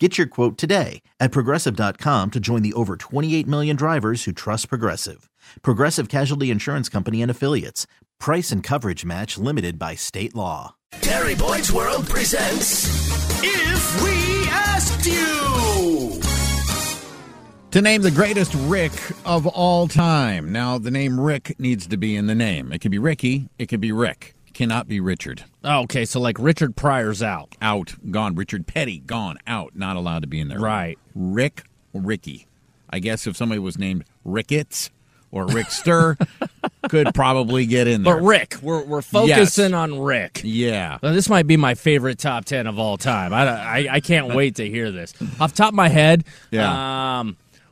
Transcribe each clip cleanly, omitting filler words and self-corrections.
Get your quote today at Progressive.com to join the over 28 million drivers who trust Progressive. Progressive Casualty Insurance Company and Affiliates. Price and coverage match limited by state law. Terry Boyd's World presents If We Asked You! To name the greatest Rick of all time. Now, the name Rick needs to be in the name. It could be Ricky. It could be Rick. Cannot be Richard. Oh, okay, so like Richard Pryor's out. Out, gone. Richard Petty, gone, out. Not allowed to be in there. Right. Rick, Ricky. I guess if somebody was named Ricketts or Rickster, could probably get in there. But Rick, we're focusing on Rick. Yeah. Now, this might be my favorite top 10 of all time. I can't wait to hear this. Off the top of my head,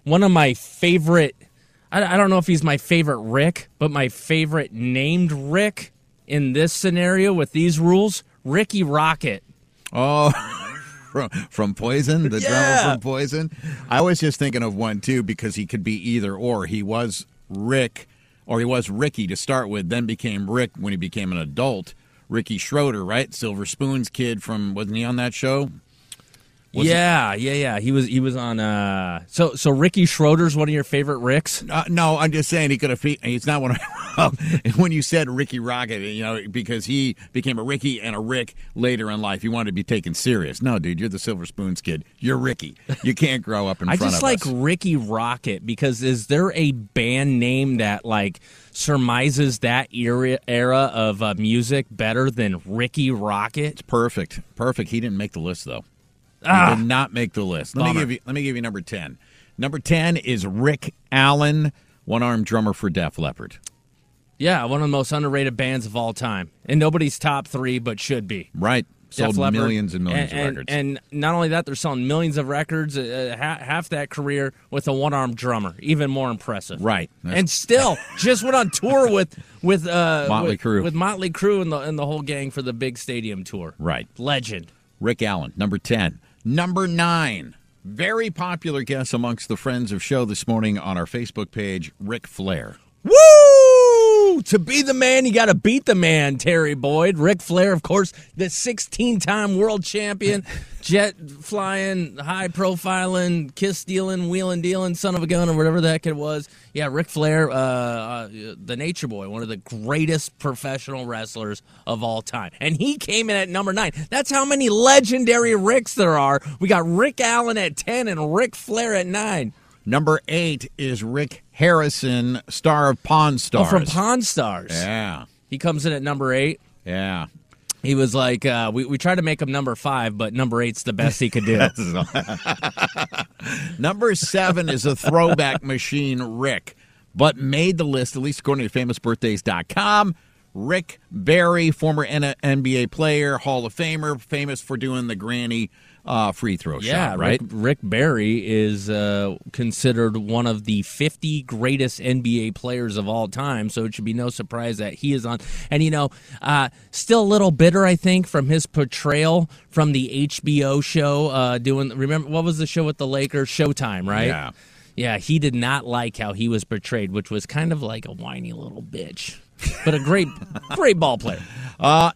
one of my favorite, I don't know if he's my favorite Rick, but my favorite named Rick in this scenario with these rules, Ricky Rocket. Oh, from Poison? The drummer from Poison? I was just thinking of one, too, because he could be either or. He was Rick, or he was Ricky to start with, then became Rick when he became an adult. Ricky Schroeder, right? Silver Spoons kid from, wasn't he on that show? Yeah. He was on. So Ricky Schroeder's one of your favorite Ricks? No, I'm just saying he could have. It's not one of. When you said Ricky Rocket, you know, because he became a Ricky and a Rick later in life. He wanted to be taken serious. No, dude, you're the Silver Spoons kid. You're Ricky. You can't grow up in front of us. I just like Ricky Rocket because is there a band name that like surmises that era of music better than Ricky Rocket? It's perfect. Perfect. He didn't make the list though. He did not make the list. Let me give you number 10. Number 10 is Rick Allen, one-armed drummer for Def Leppard. Yeah, one of the most underrated bands of all time. And nobody's top three, but should be. Right. Sold millions and millions of records. And not only that, they're selling millions of records, half that career with a one-armed drummer. Even more impressive. Right. And still, just went on tour with Motley Crue. With Motley Crue and the whole gang for the big stadium tour. Right. Legend. Rick Allen, number 10. Number 9, very popular guest amongst the friends of show this morning on our Facebook page, Ric Flair. Woo! To be the man, you got to beat the man, Terry Boyd. Ric Flair, of course, the 16-time world champion, jet-flying, high-profiling, kiss-stealing, wheeling-dealing, son-of-a-gun, or whatever the heck it was. Yeah, Ric Flair, the Nature Boy, one of the greatest professional wrestlers of all time. And he came in at number 9. That's how many legendary Ricks there are. We got Rick Allen at 10 and Ric Flair at 9. Number 8 is Rick Harrison, star of Pawn Stars. Oh, from Pawn Stars. Yeah. He comes in at number 8. Yeah. He was like, we tried to make him number 5, but number 8's the best he could do. Number 7 is a throwback machine, Rick, but made the list, at least according to FamousBirthdays.com. Rick Barry, former NBA player, Hall of Famer, famous for doing the granny free throw shot, right? Rick Barry is considered one of the 50 greatest NBA players of all time, so it should be no surprise that he is on. And, you know, still a little bitter, I think, from his portrayal from the HBO show remember, what was the show with the Lakers? Showtime, right? Yeah. Yeah, he did not like how he was portrayed, which was kind of like a whiny little bitch. But a great ball player.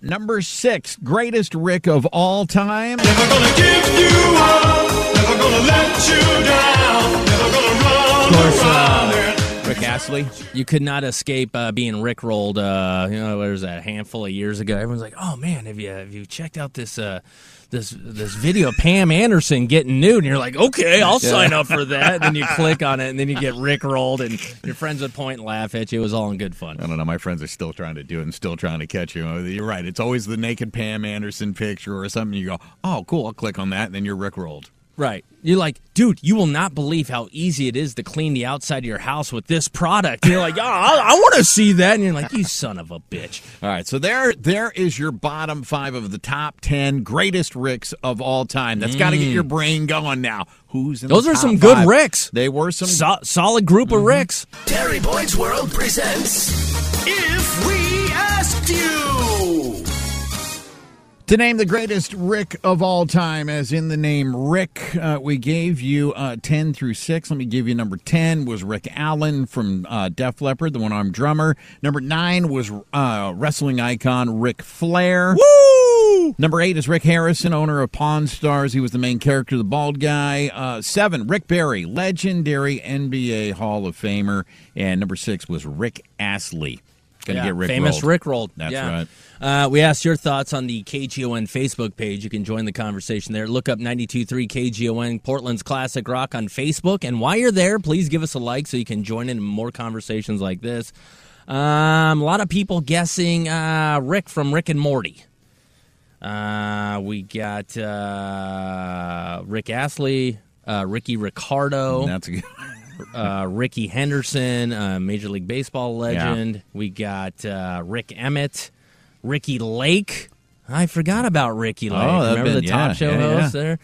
Number 6, greatest Rick of all time. Never gonna give you up, never gonna let you down, never gonna run around. Rick Astley. You could not escape being Rickrolled. What was that? A handful of years ago. Everyone's like, "Oh man, have you checked out this this video of Pam Anderson getting nude?" And you're like, "Okay, I'll sign up for that." And then you click on it, and then you get Rickrolled, and your friends would point and laugh at you. It was all in good fun. I don't know. My friends are still trying to do it and still trying to catch you. You're right. It's always the naked Pam Anderson picture or something. You go, "Oh, cool. I'll click on that," and then you're Rickrolled. Right. You're like, dude, you will not believe how easy it is to clean the outside of your house with this product. And you're like, oh, I want to see that. And you're like, you son of a bitch. All right. So there is your bottom 5 of the top 10 greatest Ricks of all time. That's got to get your brain going now. Who's in Those are some good 5? Ricks. They were some solid group of Ricks. Terry Boyd's World presents If We To name the greatest Rick of all time, as in the name Rick, we gave you 10 through 6. Let me give you number 10 was Rick Allen from Def Leppard, the one-armed drummer. Number 9 was wrestling icon Ric Flair. Woo! Number 8 is Rick Harrison, owner of Pawn Stars. He was the main character, the bald guy. 7, Rick Barry, legendary NBA Hall of Famer. And number 6 was Rick Astley. Going to get Rick famous rolled. Rick rolled. That's right. We asked your thoughts on the KGON Facebook page. You can join the conversation there. Look up 92.3 KGON, Portland's Classic Rock on Facebook. And while you're there, please give us a like so you can join in more conversations like this. A lot of people guessing Rick from Rick and Morty. We got Rick Astley, Ricky Ricardo. That's a good one. Ricky Henderson, Major League Baseball legend. Yeah. We got Rick Emmett, Ricky Lake. I forgot about Ricky Lake. Oh, remember the Top Show host there?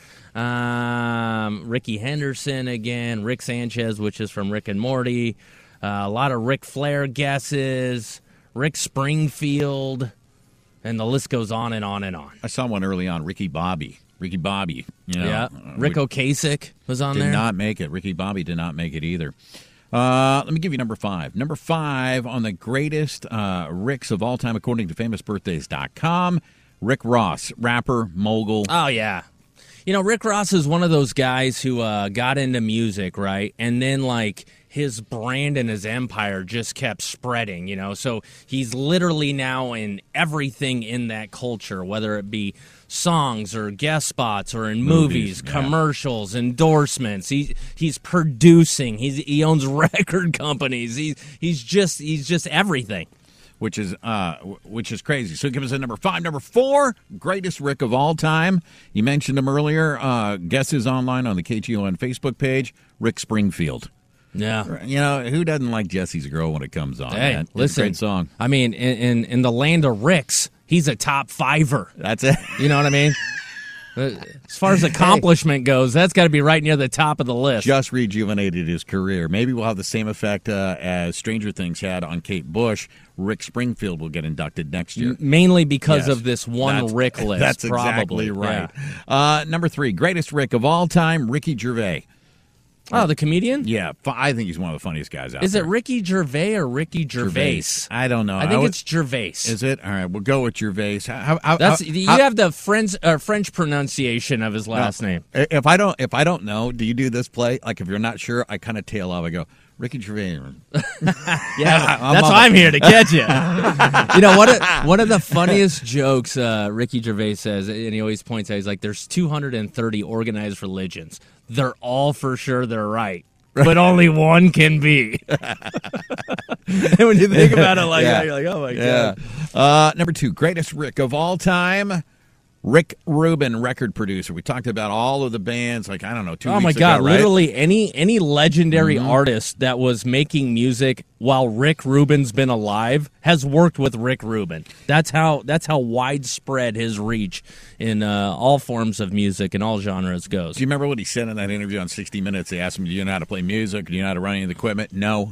Ricky Henderson again. Rick Sanchez, which is from Rick and Morty. A lot of Ric Flair guesses. Rick Springfield. And the list goes on and on and on. I saw one early on, Ricky Bobby. Ricky Bobby. You know, Rick Ocasek was on there. Did not make it. Ricky Bobby did not make it either. Let me give you number 5. Number 5 on the greatest Ricks of all time, according to FamousBirthdays.com, Rick Ross, rapper, mogul. Oh, yeah. You know, Rick Ross is one of those guys who got into music, right? And then, like, his brand and his empire just kept spreading, you know? So he's literally now in everything in that culture, whether it be songs or guest spots or in movies, commercials, endorsements. He's producing. He owns record companies. He's just everything. Which is crazy. So it comes in number 5. Number 4, greatest Rick of all time. You mentioned him earlier. Guesses online on the KGON Facebook page. Rick Springfield. Yeah. You know, who doesn't like Jesse's Girl when it comes on? Hey, man? Listen. It's a great song. I mean, in the land of Ricks, he's a top fiver. That's it. You know what I mean? As far as accomplishment goes, that's got to be right near the top of the list. Just rejuvenated his career. Maybe we'll have the same effect as Stranger Things had on Kate Bush. Rick Springfield will get inducted next year. Mainly because of this one Rick list, that's probably. Exactly right. Yeah. Number 3, greatest Rick of all time, Ricky Gervais. Oh, the comedian? Yeah, I think he's one of the funniest guys out there. Is it Ricky Gervais or Ricky Gervais? I don't know. I think it's Gervais. Is it? All right, we'll go with Gervais. You have the French pronunciation of his last name. If I don't know, do you do this play? Like, if you're not sure, I kind of tail off. I go, Ricky Gervais. That's why I'm here to get you. You know, one of the funniest jokes Ricky Gervais says, and he always points out, he's like, there's 230 organized religions. They're all for sure they're right. But only one can be. And when you think about it like that, you're like, oh, my God. Number 2, greatest Rick of all time, Rick Rubin, record producer. We talked about all of the bands, like, I don't know, 2 weeks ago, right? Literally any legendary artist that was making music while Rick Rubin's been alive has worked with Rick Rubin. That's how widespread his reach in all forms of music and all genres goes. Do you remember what he said in that interview on 60 Minutes? They asked him, do you know how to play music? Do you know how to run any of the equipment? No.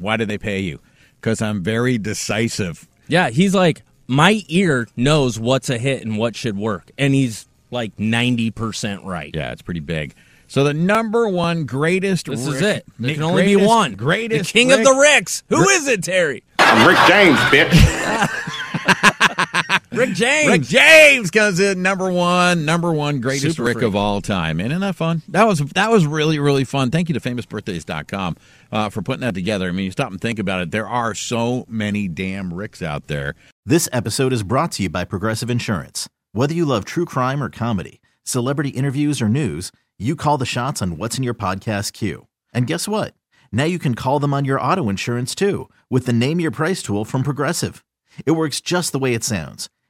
Why do they pay you? Because I'm very decisive. Yeah, he's like, my ear knows what's a hit and what should work, and he's like 90% right. Yeah, it's pretty big. So the number 1 greatest Rick. This is it. There can only be one. Greatest the king Rick. Of the Ricks. Who is it, Terry? I'm Rick James, bitch. Rick James. Rick James comes in number one greatest Rick of all time. And isn't that fun? That was really, really fun. Thank you to FamousBirthdays.com for putting that together. I mean, you stop and think about it. There are so many damn Ricks out there. This episode is brought to you by Progressive Insurance. Whether you love true crime or comedy, celebrity interviews or news, you call the shots on what's in your podcast queue. And guess what? Now you can call them on your auto insurance too with the Name Your Price tool from Progressive. It works just the way it sounds.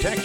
Protect